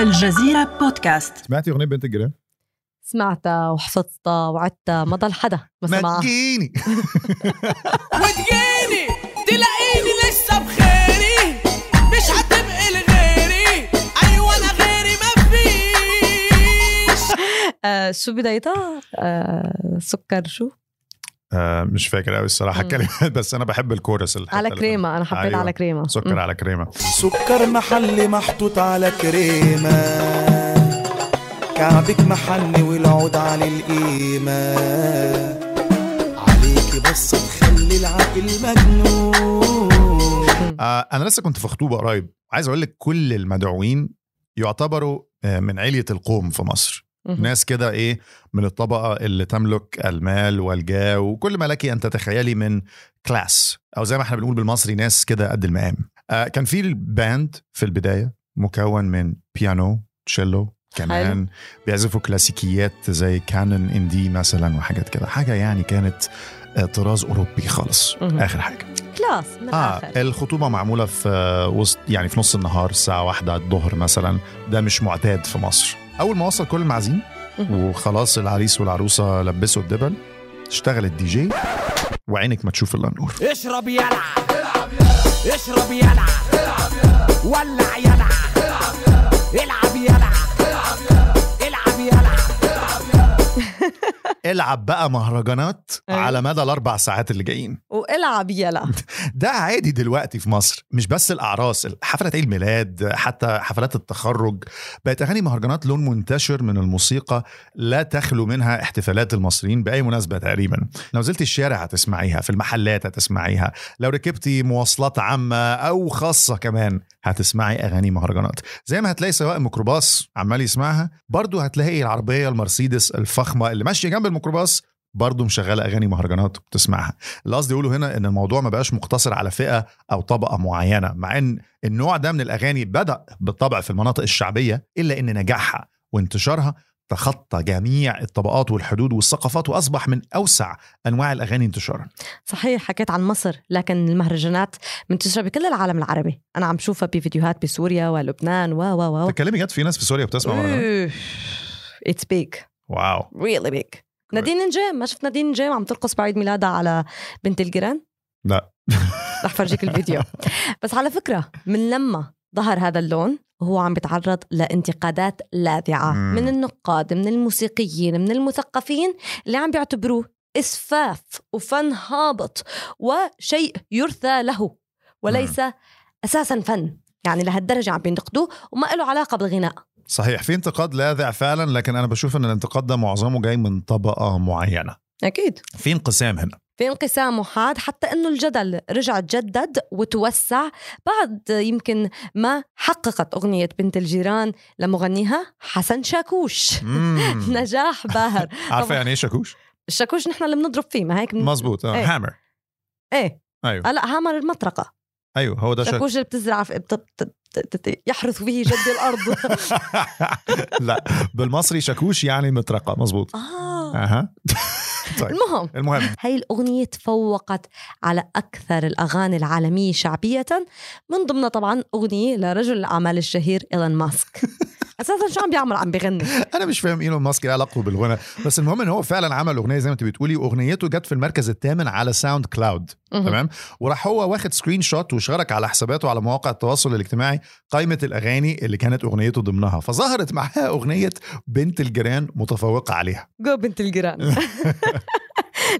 الجزيرة بودكاست. سمعتي أغنية بنت الجيران؟ سمعتها وحفظتها وعدتها، ما ضل حدا ما سمعها. ما تجيني وتجيني تلاقيني لسه بخيري، مش هتبقي لغيري، أيوة أنا غيري ما فيش. شو بدايتها؟ سكر شو؟ مش فاكر قوي الصراحه الكلمات، بس انا بحب الكورس على كريمه. انا حبيت على كريمه، سكر على كريمه، سكر محلي محطوط على كريمه، كعبك محلي والعود على القيمه، عليكي بس تخلي العقل مجنون. انا لسه كنت في خطوبه قريب، عايز اقول لك كل المدعوين يعتبروا من علية القوم في مصر، ناس كده ايه من الطبقة اللي تملك المال والجاه وكل ما لك أن تتخيلي من كلاس، أو زي ما احنا بنقول بالمصري ناس كده قد المقام. كان في الباند في البداية مكون من بيانو، تشيلو، كمان بيعزفوا كلاسيكيات زي كانون ان دي مثلا وحاجات كده، حاجة يعني كانت طراز أوروبي خالص. آخر حاجة كلاس الخطوبة معمولة في وسط، يعني في نص النهار، الساعة 1 الظهر مثلا، ده مش معتاد في مصر. أول ما وصل كل المعازيم وخلاص العريس والعروسة لبسوا الدبل، اشتغل الدي جي وعينك ما تشوف إلا النور. اشرب يلع العب يلع، اشرب يلع العب يلع، ولع يلع العب يلع، العب يلع العب يلع، العب بقى مهرجانات على مدى 4 ساعات اللي جايين، والعب يلا. ده عادي دلوقتي في مصر، مش بس الأعراس، حفلات عيد الميلاد، حتى حفلات التخرج بقت أغاني مهرجانات لون منتشر من الموسيقى لا تخلو منها احتفالات المصريين بأي مناسبة تقريبا. لو نزلتي الشارع هتسمعيها، في المحلات هتسمعيها، لو ركبتي مواصلات عامة أو خاصة كمان هتسمعي أغاني مهرجانات. زي ما هتلاقي سواق ميكروباص عمال يسمعها، برضو هتلاقي العربية المرسيدس الفخمة اللي ماشية جنب الميكروباص برضو مشغلة أغاني مهرجانات بتسمعها. اللي قصدي يقولوا هنا إن الموضوع ما بقاش مقتصر على فئة أو طبقة معينة، مع إن النوع ده من الأغاني بدأ بالطبع في المناطق الشعبية، إلا إن نجاحها وانتشارها تخطى جميع الطبقات والحدود والثقافات، وأصبح من أوسع أنواع الأغاني انتشارا. صحيح حكيت عن مصر، لكن المهرجانات منتشرة بكل العالم العربي. أنا عم شوفها بفيديوهات بسوريا ولبنان تكلمي جد في ناس في سوريا بتسمع مهرجانات. It's big. Wow. Really big. نادين نجيم، ما شفت نادين نجيم عم ترقص بعيد ميلادها على بنت الجيران؟ لا رح فرجيك الفيديو. بس على فكرة من لما ظهر هذا اللون هو عم بيتعرض لانتقادات لاذعة من النقاد، من الموسيقيين، من المثقفين اللي عم بيعتبروه إسفاف وفن هابط وشيء يرثى له وليس أساسا فن. يعني لهالدرجة عم بينتقدوه وما له علاقة بالغناء. صحيح في انتقاد لاذع فعلا، لكن أنا بشوف أن الانتقاد ده معظمه جاي من طبقة معينة. أكيد في انقسام هنا، في انقسام وحاد، حتى أنه الجدل رجع تجدد وتوسع بعد يمكن ما حققت أغنية بنت الجيران لمغنيها حسن شاكوش نجاح باهر. عارفة يعني إيه شاكوش؟ الشاكوش نحن اللي بنضرب فيه، ما هيك مزبوط. هامر. ايه أيوه. لا هامر المطرقة. أيوه هو ده شاكوش اللي بتزرع في يحرث به جد الأرض. لا بالمصري شاكوش يعني مطرقة. مزبوط. أها طيب. المهم هاي الأغنية تفوقت على أكثر الأغاني العالمية شعبية، من ضمنها طبعا أغنية لرجل الأعمال الشهير إيلان ماسك. أساسا شو عم بيعمل؟ عم بيغني. أنا مش فاهم إيلان ماسك إيه علاقته بالغنى، بس المهم إن هو فعلا عمل أغنية زي ما أنت بتقولي، وأغنيته جت في المركز 8 على ساوند كلاود. تمام. وراح هو واخد سكرين شوت وشارك على حساباته على مواقع التواصل الاجتماعي قائمة الأغاني اللي كانت أغنيته ضمنها، فظهرت معها أغنية بنت الجيران متفوقة عليها. جو بنت الجيران.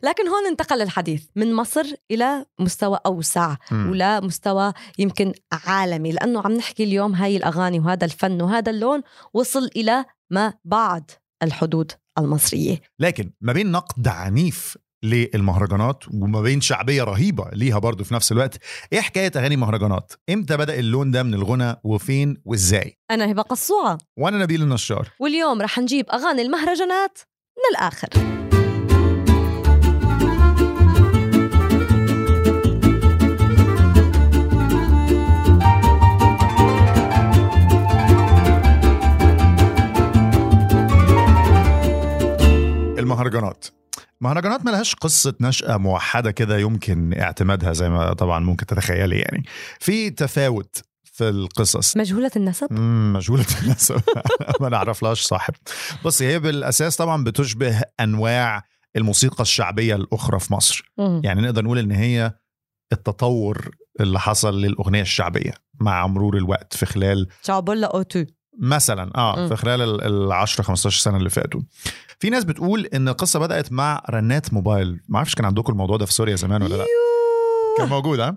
لكن هون انتقل الحديث من مصر إلى مستوى أوسع ولا مستوى يمكن عالمي، لأنه عم نحكي اليوم هاي الأغاني وهذا الفن وهذا اللون وصل إلى ما بعد الحدود المصرية. لكن ما بين نقد عنيف للمهرجانات وما بين شعبية رهيبة ليها برضو في نفس الوقت، إيه حكاية أغاني مهرجانات؟ إمتى بدأ اللون ده من الغنى وفين وإزاي؟ أنا هبة قصوعة، وأنا نبيل النشار، واليوم رح نجيب أغاني المهرجانات من الآخر. المهرجانات ما لهاش قصة نشأة موحدة كده يمكن اعتمادها زي ما طبعا ممكن تتخيلي. يعني في تفاوت القصص. مجهولة النسب؟ مجهولة النسب ما نعرفلاش صاحب. بس هي بالأساس طبعا بتشبه أنواع الموسيقى الشعبية الأخرى في مصر. يعني نقدر نقول إن هي التطور اللي حصل للأغنية الشعبية مع مرور الوقت في خلال شعبولا أوتو مثلا في خلال 10-15 سنة اللي فاتوا. في ناس بتقول إن القصة بدأت مع رنات موبايل. ما عارفش كان عندكم الموضوع ده في سوريا زمان ولا لا؟ كان موجود.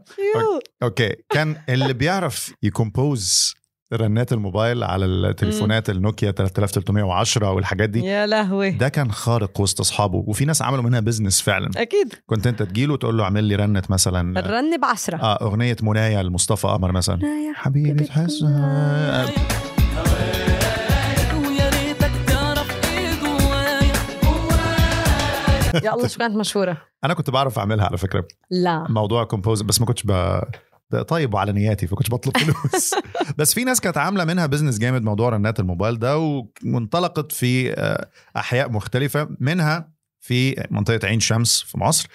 أوكي. كان اللي بيعرف يكمبوز رنات الموبايل على التليفونات النوكيا 3310 والحاجات دي، يا لهوي، ده كان خارق وسط اصحابه، وفي ناس عملوا منها بيزنس فعلا. اكيد كنت انت تجيله وتقول له اعمل لي رنه مثلا الرن ب10 اغنيه منايا لمصطفى قمر مثلا، حبيبي تحسها يا الله شو كانت مشهوره. انا كنت بعرف اعملها على فكره، لا موضوع كومبوز، بس ما كنتش طيب على نياتي، فكنتش بطلب فلوس بس في ناس كانت عامله منها بزنس جامد موضوع رنات الموبايل ده، وانطلقت في احياء مختلفه منها في منطقه عين شمس في مصر.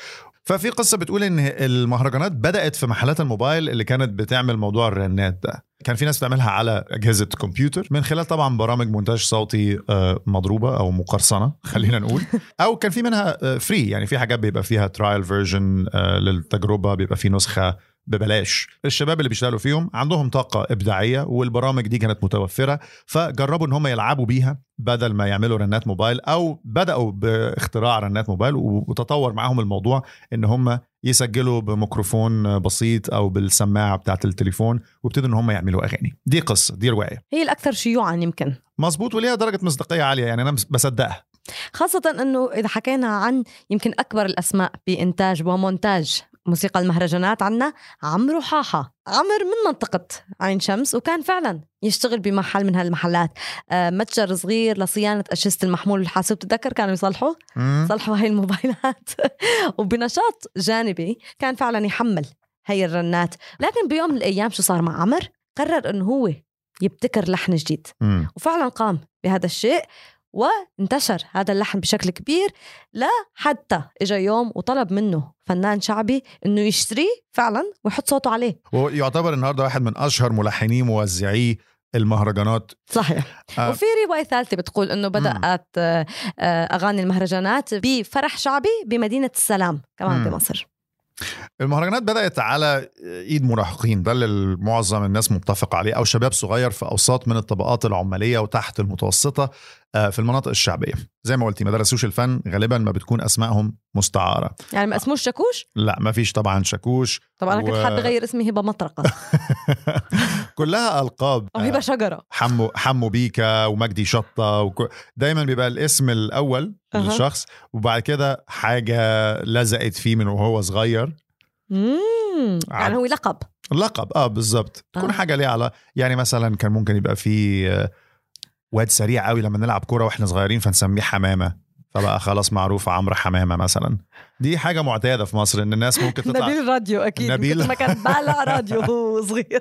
ففي قصه بتقول ان المهرجانات بدات في محلات الموبايل اللي كانت بتعمل موضوع الرنات ده. كان في ناس بتعملها على اجهزه كمبيوتر من خلال طبعا برامج مونتاج صوتي مضروبه او مقرصنه خلينا نقول، او كان في منها فري، يعني في حاجات بيبقى فيها ترايل فيرجن للتجربه، بيبقى في نسخه ببلاش. الشباب اللي بيشتغلوا فيهم عندهم طاقة إبداعية والبرامج دي كانت متوفرة، فجربوا إن هم يلعبوا بيها بدل ما يعملوا رنات موبايل، أو بدأوا باختراع رنات موبايل، وتطور معهم الموضوع إن هم يسجلوا بميكروفون بسيط أو بالسماعة بتاعة التليفون، وابتدوا إن هم يعملوا أغاني. دي قصة، دي رواية، هي الأكثر شيوعا يمكن، مظبوط، وليها درجة مصداقية عالية، يعني أنا بصدقها، خاصة إنه إذا حكينا عن يمكن أكبر الأسماء بإنتاج ومونتاج موسيقى المهرجانات عنا، عمرو حاحا. عمر من منطقة عين شمس، وكان فعلا يشتغل بمحل من هالمحلات، متجر صغير لصيانة أجهزة المحمول والحاسوب، تتذكر كانوا يصلحوا هاي الموبايلات وبنشاط جانبي كان فعلا يحمل هاي الرنات. لكن بيوم من الأيام شو صار مع عمر؟ قرر أنه هو يبتكر لحن جديد، وفعلا قام بهذا الشيء وانتشر هذا اللحن بشكل كبير، لا حتى اجا يوم وطلب منه فنان شعبي انه يشتريه فعلا ويحط صوته عليه، ويعتبر النهارده واحد من اشهر ملحني موزعي المهرجانات. صحيح. وفي رواية ثالثة بتقول انه بدأت اغاني المهرجانات بفرح شعبي بمدينة السلام كمان بمصر. المهرجانات بدأت على إيد مراهقين، ده اللي معظم الناس متفق عليه، أو شباب صغير في أوساط من الطبقات العمالية وتحت المتوسطة في المناطق الشعبية. زي ما قلتي ما درسوش الفن، غالبا ما بتكون أسمائهم مستعارة، يعني ما اسموش شاكوش؟ لا ما فيش طبعا شاكوش. طبعا أنا كنت حابة غير اسمي هبة مطرقة كلها ألقاب، أو هبة شجرة، حمو بيكا ومجدي شطة دايما بيبقى الاسم الأول للشخص، وبعد كده حاجة لزقت فيه من وهو صغير. يعني هو لقب بالظبط، تكون حاجة ليه على، يعني مثلا كان ممكن يبقى فيه واد سريع قوي لما نلعب كرة واحنا صغيرين فنسميه حمامة، فبقى خلاص معروف عمرو حمامة مثلا. دي حاجة معتادة في مصر ان الناس ممكن تطلع نبيل راديو، اكيد نبيل ما كان بالع راديو هو صغير.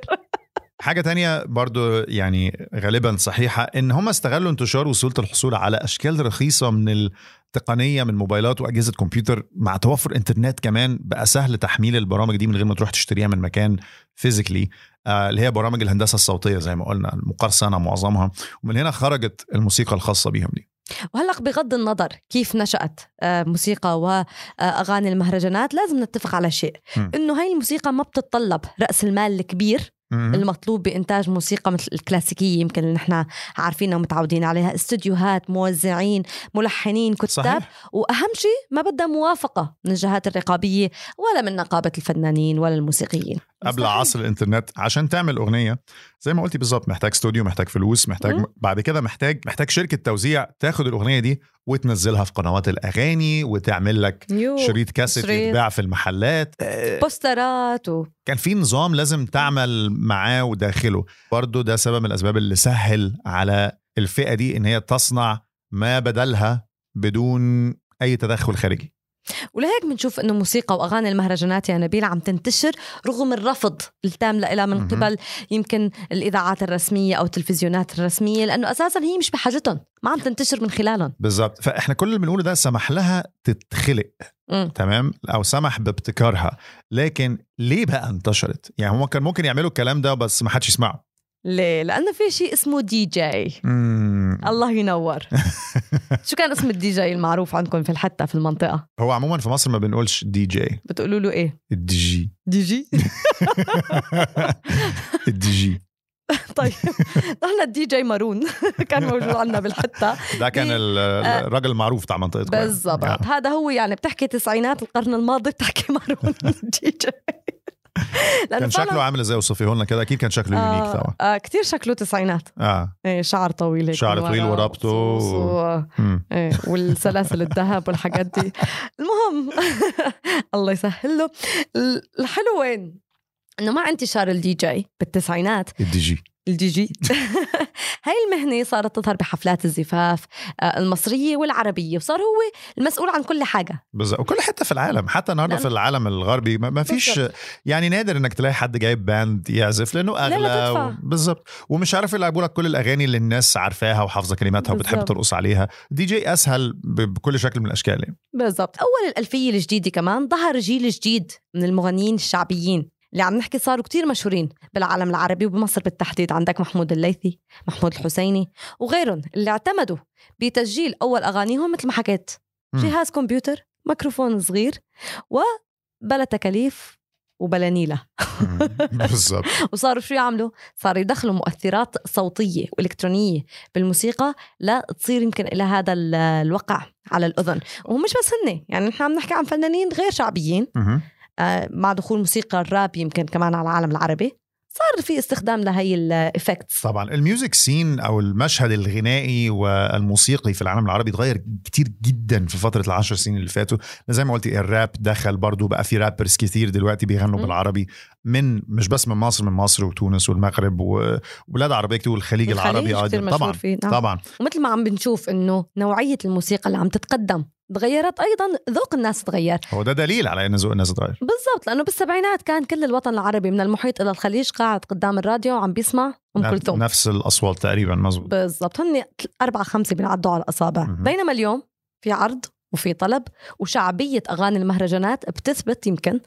حاجة تانية برضو يعني غالبا صحيحة ان هم استغلوا انتشار وسهولة الحصول على اشكال رخيصة من التقنية من موبايلات واجهزة كمبيوتر، مع توفر انترنت كمان بقى سهل تحميل البرامج دي من غير ما تروح تشتريها من مكان فيزيكلي، اللي هي برامج الهندسة الصوتية زي ما قلنا المقرصنة معظمها، ومن هنا خرجت الموسيقى الخاصة بيهم دي. وهلق بغض النظر كيف نشأت موسيقى واغاني المهرجانات، لازم نتفق على شيء، انه هاي الموسيقى ما بتتطلب رأس المال الكبير المطلوب بإنتاج موسيقى مثل الكلاسيكية يمكن اللي نحن عارفينها ومتعودين عليها، استوديوهات، موزعين، ملحنين، كتاب. صحيح. وأهم شيء ما بدها موافقة من الجهات الرقابية ولا من نقابة الفنانين ولا الموسيقيين. قبل عصر الإنترنت عشان تعمل أغنية زي ما قلتي بالضبط محتاج استوديو، محتاج فلوس، محتاج بعد كده محتاج شركة توزيع تاخد الأغنية دي وتنزلها في قنوات الأغاني وتعمل لك شريط كاسيت يتباع في المحلات، بوسترات، كان في نظام لازم تعمل معاه وداخله. برضو ده سبب من الأسباب اللي سهل على الفئة دي إن هي تصنع ما بدلها بدون أي تدخل خارجي. ولهيك بنشوف انه موسيقى واغاني المهرجانات يا نبيل عم تنتشر رغم الرفض التام لها من قبل يمكن الاذاعات الرسميه او التلفزيونات الرسميه، لانه اساسا هي مش بحاجتهم، ما عم تنتشر من خلالهم. بالضبط. فاحنا كل اللي بنقوله ده سمح لها تتخلق، تمام، او سمح بابتكارها، لكن ليه بقى انتشرت؟ يعني هم كان ممكن يعملوا الكلام ده بس ما حدش يسمعه. ليه؟ لأنه في شيء اسمه دي جاي. الله ينور. شو كان اسم الدي جاي المعروف عندكم في حتى في المنطقة؟ هو عموما في مصر ما بنقولش دي جاي، بتقولوا له إيه؟ الدي جي. دي جي. الدي جي. طيب احنا الدي جاي مارون كان موجود عندنا بالحتة، ده كان الرجل المعروف تاع منطقتكم. بالضبط. هذا هو، يعني بتحكي تسعينات القرن الماضي بتحكي مارون الدي جاي. كان شكله عامل زي وصفيه لنا كده، اكيد كان شكله يونيك طبعا. كتير شكله تسعينات. ايه، شعر طويل، شعر طويل وربطه ايه، والسلاسل الذهب والحاجات دي. المهم الله يسهل له. الحلو وين انه مع انتشار الدي جي بالتسعينات، الدي جي هاي المهنة صارت تظهر بحفلات الزفاف المصرية والعربية، وصار هو المسؤول عن كل حاجة وكل حتة في العالم. حتى النهاردة في العالم الغربي ما فيش، يعني نادر انك تلاقي حد جايب باند يعزف لانه اغلى. بالظبط. ومش عارف يلعبوا لك كل الاغاني اللي الناس عارفاها وحافظة كلماتها وبتحب ترقص عليها. دي جي اسهل بكل شكل من الاشكال. بالظبط. اول الالفية الجديدة كمان ظهر جيل جديد من المغنيين الشعبيين اللي عم نحكي صاروا كتير مشهورين بالعالم العربي وبمصر بالتحديد. عندك محمود الليثي، محمود الحسيني وغيرهم، اللي اعتمدوا بتسجيل أول أغانيهم مثل ما حكيت جهاز كمبيوتر، ميكروفون صغير، وبلا تكاليف وبلا نيلة. بالظبط. وصاروا شو يعملوا؟ صاروا يدخلوا مؤثرات صوتية وإلكترونية بالموسيقى لتصير يمكن إلى هذا الوقع على الأذن. ومش بس هن، يعني نحن عم نحكي عن فنانين غير شعبيين. مع دخول موسيقى الراب يمكن كمان على العالم العربي صار في استخدام لهي الإفكتس. طبعا الميوزك سين أو المشهد الغنائي والموسيقي في العالم العربي اتغير كتير جدا في فترة 10 سنين اللي فاتوا. زي ما قلت الراب دخل برضو، بقى في رابرز كتير دلوقتي بيغنوا بالعربي، من مش بس من مصر، من مصر وتونس والمغرب وبلاد عربية كتير والخليج العربي أيضا. طبعا. ومثل ما عم بنشوف إنه نوعية الموسيقى اللي عم تتقدم تغيرت، أيضا ذوق الناس تغير. هو ده دليل على أن ذوق الناس تغير. بالضبط. لأنه بالسبعينات كان كل الوطن العربي من المحيط إلى الخليج قاعد قدام الراديو وعم بيسمع أم كلثوم، نفس الأصوات تقريبا. مزبوط. بالضبط. هن 4-5 بنعدوا على الأصابع. بينما اليوم في عرض وفي طلب، وشعبية أغاني المهرجانات بتثبت يمكن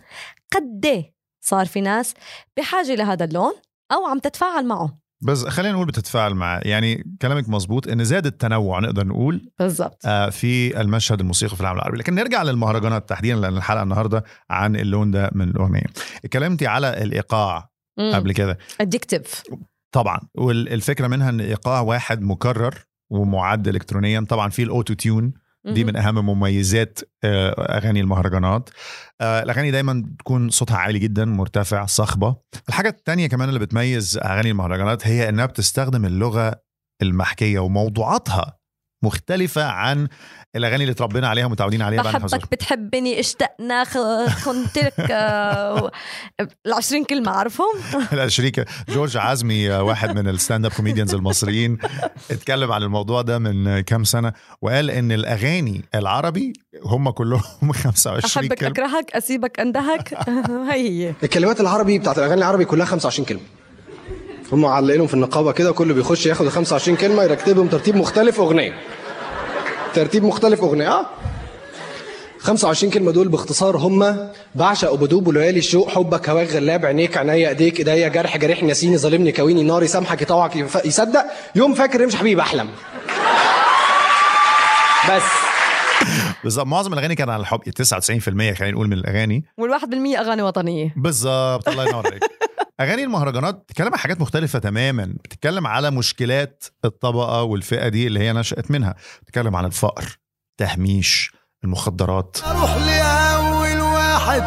قد صار في ناس بحاجة لهذا اللون أو عم تتفاعل معه. بس خلينا نقول بتتفاعل معه، يعني كلامك مزبوط ان زاد التنوع نقدر نقول. بالظبط. في المشهد الموسيقي في العالم العربي. لكن نرجع للمهرجانات تحديدا، لان الحلقه النهارده عن اللون ده من الاغنيه. اتكلمتي على الايقاع قبل كده، ادكتيف طبعا، والفكره منها ان ايقاع واحد مكرر ومعد الكترونيا. طبعا في الاوتو تيون، دي من أهم مميزات أغاني المهرجانات. الأغاني دايما تكون صوتها عالي جدا، مرتفع، صخبة. الحاجة التانية كمان اللي بتميز أغاني المهرجانات هي أنها بتستخدم اللغة المحكية، وموضوعاتها مختلفة عن الأغاني اللي تربينا عليها متعودين عليها. بحبك، بتحبني، اشتقنا، خنتلك، 20 كلمة عارفهم. الشريك جورج عازمي، واحد من الستاند اب كوميديانز المصريين، اتكلم عن الموضوع ده من كام سنة وقال إن الأغاني العربي هم كلهم 25 كلمة. أحبك أكرهك، أسيبك أندهك. هي الكلمات العربي بتاعت الأغاني العربي كلها 25 كلمة، هم علقينهم في النقابة كده، وكله بيخش ياخد 25 كلمة يرتبهم ترتيب مختلف أغنية، ترتيب مختلف أغنية. 25 كلمة دول باختصار هم: بعشق وبدوب وليالي الشوق، حبك هواك غلاب، عينيك عينيا، ايديك ايديا، جرح جريح نسيني، ظالمني كويني، ناري سامحك يطوعك يصدق، يوم فاكر امشي حبيبي احلم. بس بالظبط. معظم الأغاني كان عن الحب، 99% خلينا نقول من الأغاني، وال1% أغاني وطنية. بالظبط. الله ينور عليك. أغاني المهرجانات بتتكلم عن حاجات مختلفة تماما، بتتكلم على مشكلات الطبقة والفئة دي اللي هي نشأت منها، بتتكلم عن الفقر، تهميش، المخدرات. أروح لأول واحد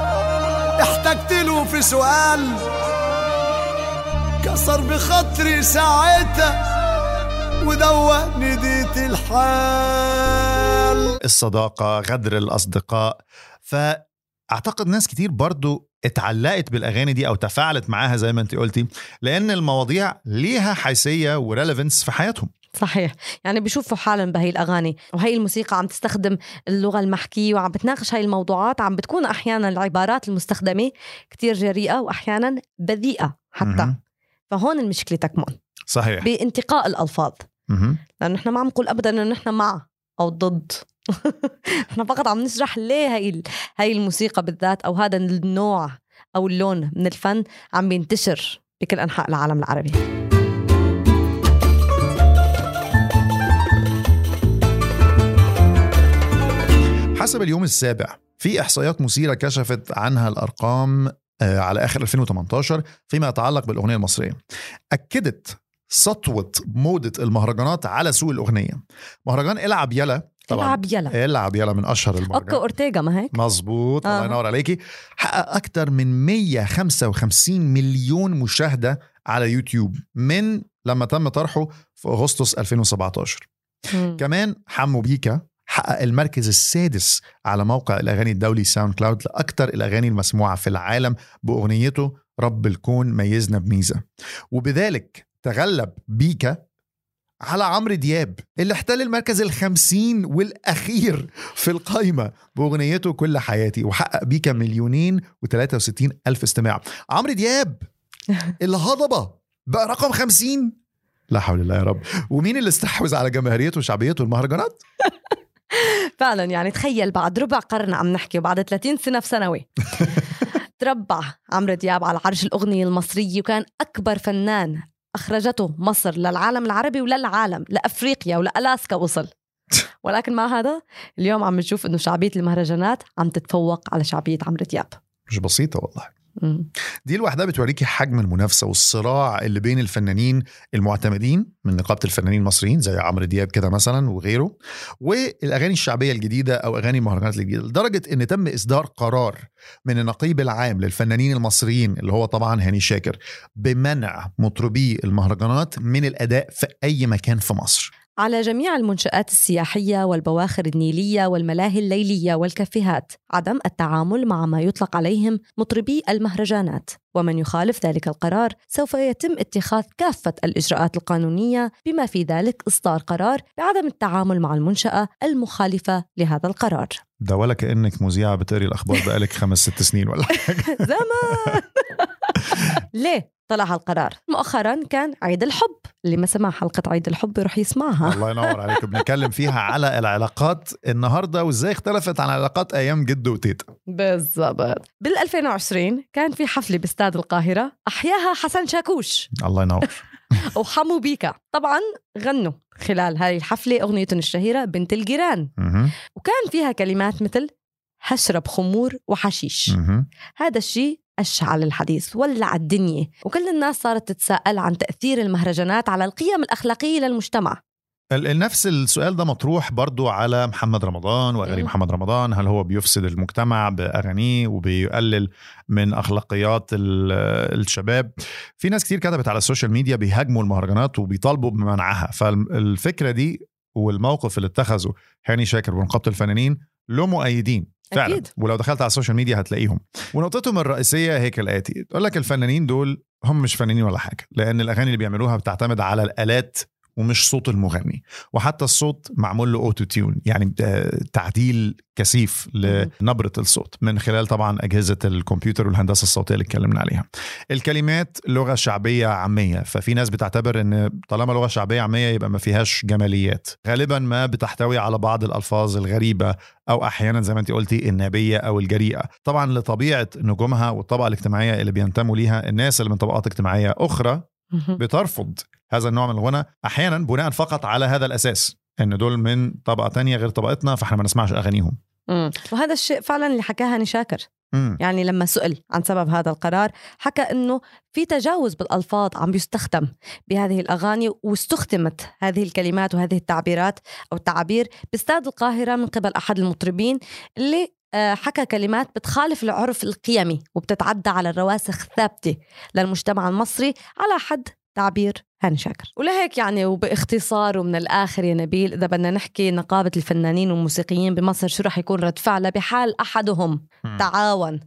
احتجت له في سؤال كسر بخاطري ساعتها ودوق نديت الحال. الصداقة، غدر الأصدقاء. فأعتقد ناس كتير برضو اتعلقت بالأغاني دي أو تفاعلت معاها زي ما أنت قلتي، لأن المواضيع ليها حيثية وريليفنس في حياتهم. صحيح، يعني بيشوفوا حالهم بهي الأغاني وهي الموسيقى عم تستخدم اللغة المحكية وعم بتناقش هاي الموضوعات، عم بتكون أحيانا العبارات المستخدمة كتير جريئة وأحيانا بذيئة حتى. فهون المشكلة تكمن صحيح بانتقاء الألفاظ، لأنه نحن ما عم نقول أبدا أنه نحن مع أو ضد نحن فقط عم نشرح ليه هاي الموسيقى بالذات أو هذا النوع أو اللون من الفن عم بينتشر بكل أنحاء العالم العربي. حسب اليوم السابع في إحصائيات مثيرة كشفت عنها الأرقام على آخر 2018 فيما يتعلق بالأغنية المصرية، أكدت سطوة موضة المهرجانات على سوق الأغنية. مهرجان إلعب يلا طبعاً. إلعب يلا من أشهر المهرجانات، أوكا أورتيغا، ما هيك؟ مظبوط، الله ينور عليكي. حقق أكثر من 155 مليون مشاهدة على يوتيوب من لما تم طرحه في أغسطس 2017. كمان حمو بيكا حقق المركز السادس على موقع الأغاني الدولي ساوند كلاود لأكثر الأغاني المسموعة في العالم بأغنيته رب الكون ميزنا بميزة، وبذلك تغلب بيكا على عمرو دياب اللي احتل المركز 50 والأخير في القائمة بأغنيته كل حياتي، وحقق بيكا 2,063,000 استماع. عمرو دياب الهضبة بقى رقم 50، لا حول الله يا رب. ومين اللي استحوذ على جماهيريته وشعبيته؟ المهرجانات فعلا. يعني تخيل بعد ربع قرن عم نحكي وبعد 30 سنة في ثانوي تربع عمرو دياب على عرش الأغنية المصرية، وكان أكبر فنان أخرجته مصر للعالم العربي وللعالم، لأفريقيا ولألاسكا وصل. ولكن مع هذا اليوم عم نشوف أنه شعبية المهرجانات عم تتفوق على شعبية عمرو دياب. مش بسيطة والله. دي الوحدة بتوريكي حجم المنافسة والصراع اللي بين الفنانين المعتمدين من نقابة الفنانين المصريين زي عمرو دياب كده مثلا وغيره، والأغاني الشعبية الجديدة أو أغاني المهرجانات الجديدة، لدرجة أن تم إصدار قرار من النقيب العام للفنانين المصريين اللي هو طبعا هاني شاكر بمنع مطربي المهرجانات من الأداء في أي مكان في مصر، على جميع المنشآت السياحية والبواخر النيلية والملاهي الليلية والكافيهات، عدم التعامل مع ما يطلق عليهم مطربي المهرجانات، ومن يخالف ذلك القرار سوف يتم اتخاذ كافة الإجراءات القانونية بما في ذلك إصدار قرار بعدم التعامل مع المنشأة المخالفة لهذا القرار. ده ولا كأنك مذيعة بتقري الأخبار بقالك 5-6 سنين ولا حاجة زمان ليه؟ طلع القرار مؤخرا كان عيد الحب، اللي ما سمع حلقة عيد الحب يروح يسمعها الله ينور عليكم، بنتكلم فيها على العلاقات النهاردة وإزاي اختلفت عن العلاقات أيام جد وتيتا بالضبط. بال2020 كان في حفلة باستاد القاهرة أحياها حسن شاكوش الله ينور وحمو بيكا طبعا غنوا خلال هذه الحفلة أغنيتهم الشهيرة بنت الجيران وكان فيها كلمات مثل هشرب خمور وحشيش هذا الشيء أشعل الحديث ولع الدنيا، وكل الناس صارت تتساءل عن تأثير المهرجانات على القيم الأخلاقية للمجتمع. نفس السؤال ده مطروح برضو على محمد رمضان وأغاني محمد رمضان، هل هو بيفسد المجتمع بأغانيه وبيقلل من أخلاقيات الشباب؟ في ناس كتير كتبت على السوشيال ميديا بيهاجموا المهرجانات وبيطالبوا بمنعها. فالفكرة دي والموقف اللي اتخذه هاني شاكر ونقابة الفنانين له مؤيدين فعلا أكيد. ولو دخلت على السوشيال ميديا هتلاقيهم، ونقطتهم الرئيسية هيك الآتي، تقول لك الفنانين دول هم مش فنانين ولا حاجة، لأن الأغاني اللي بيعملوها بتعتمد على الآلات ومش صوت المغني، وحتى الصوت معمول له أوتو تيون، يعني تعديل كثيف لنبرة الصوت من خلال طبعا أجهزة الكمبيوتر والهندسة الصوتية اللي اتكلمنا عليها. الكلمات لغة شعبية عامية، ففي ناس بتعتبر أن طالما لغة شعبية عامية يبقى ما فيهاش جماليات، غالبا ما بتحتوي على بعض الألفاظ الغريبة أو أحيانا زي ما أنت قلتي النابية أو الجريئة، طبعا لطبيعة نجومها والطبقة الاجتماعية اللي بينتموا ليها. الناس اللي من طبقات اجتماعية أخرى بترفض هذا النوع من الغنى أحيانا بناء فقط على هذا الأساس أن دول من طبقة تانية غير طبقتنا فإحنا ما نسمعش أغانيهم. وهذا الشيء فعلا اللي حكاها هاني شاكر، يعني لما سئل عن سبب هذا القرار حكى أنه في تجاوز بالألفاظ عم يستخدم بهذه الأغاني، واستخدمت هذه الكلمات وهذه التعبيرات أو التعابير باستاد القاهرة من قبل أحد المطربين اللي حكى كلمات بتخالف العرف القيمي وبتتعدى على الرواسخ الثابتة للمجتمع المصري على حد تعبير هاني شاكر. ولهيك يعني وباختصار ومن الآخر يا نبيل، إذا بدنا نحكي نقابة الفنانين والموسيقيين بمصر شو رح يكون رد فعله بحال أحدهم تعاون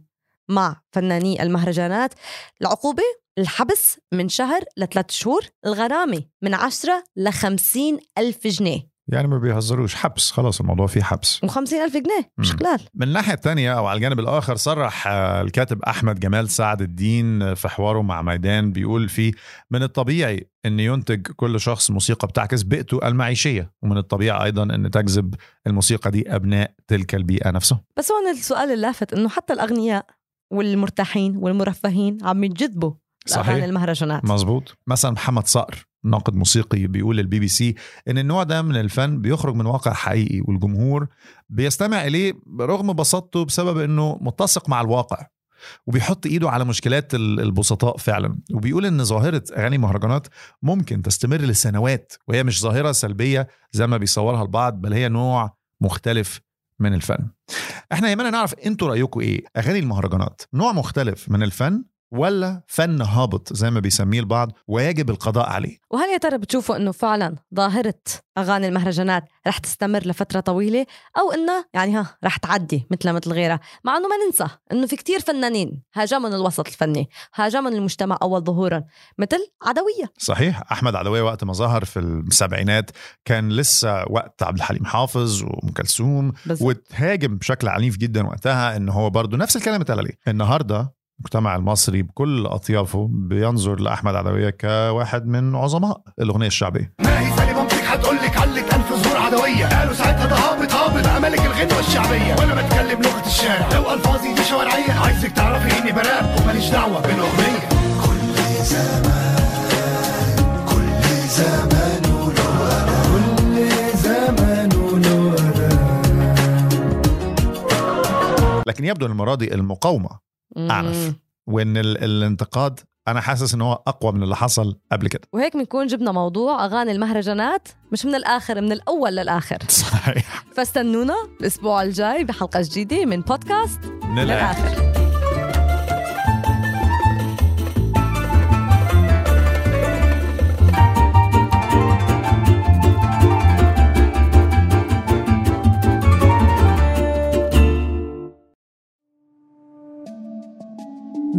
مع فناني المهرجانات. العقوبة الحبس من شهر ل3 شهور، الغرامة من 10 ل50 ألف جنيه. يعني ما بيهزروش، حبس خلاص، الموضوع فيه حبس و50 ألف جنيه، مش قلال. من ناحية تانية أو على الجانب الآخر، صرح الكاتب أحمد جمال سعد الدين في حواره مع ميدان بيقول فيه: من الطبيعي أن ينتج كل شخص موسيقى بتعكس بيئته المعيشية، ومن الطبيعي أيضا أن تجذب الموسيقى دي أبناء تلك البيئة نفسه. بس هون السؤال اللافت أنه حتى الأغنياء والمرتاحين والمرفهين عم يتجذبوا لأغاني المهرجانات. مظبوط. مثلا محمد سقر، ناقد موسيقي، بيقول للبي بي سي ان النوع ده من الفن بيخرج من واقع حقيقي، والجمهور بيستمع اليه رغم بساطته بسبب انه متسق مع الواقع وبيحط ايده على مشكلات البسطاء فعلا. وبيقول ان ظاهرة اغاني مهرجانات ممكن تستمر لسنوات، وهي مش ظاهرة سلبية زي ما بيصورها البعض، بل هي نوع مختلف من الفن. احنا يهمنا نعرف انتوا رأيكم ايه، اغاني المهرجانات نوع مختلف من الفن ولا فن هابط زي ما بيسميه البعض ويجب القضاء عليه؟ وهل يا ترى بتشوفوا انه فعلا ظاهرة اغاني المهرجانات رح تستمر لفترة طويلة، او انه يعني رح تعدي مثل غيرها؟ مع انه ما ننسى انه في كتير فنانين هاجموا الوسط الفني، هاجموا المجتمع اول ظهورا، مثل عدوية. صحيح، احمد عدوية وقت ما ظهر في ال70 كان لسه وقت عبد الحليم حافظ وام كلثوم، وتهاجم بشكل عنيف جدا وقتها. ان هو برضو نفس الكلام اتقال عليه. النهارده المجتمع المصري بكل أطيافه بينظر لأحمد عدوية كواحد من عظماء الأغنية الشعبية. ما هي سالي ممسك هتقولك علك أنف زهور عدوية، قالوا ساعتها ده هابط أمالك الغنوة الشعبية، وأنا بتكلم لغة الشارع لو ألفاظي دي شوارعية، عايزك تعرفي إني براب وماليش دعوة بالأغنية. كل زمان كل زمان ولو أنا، لكن يبدو المراضي المقاومة أعرف، وإن الانتقاد أنا حاسس إنه أقوى من اللي حصل قبل كده. وهيك بنكون جبنا موضوع أغاني المهرجانات مش من الآخر، من الأول للآخر. صحيح. فاستنونا الأسبوع الجاي بحلقة جديدة من بودكاست من الآخر.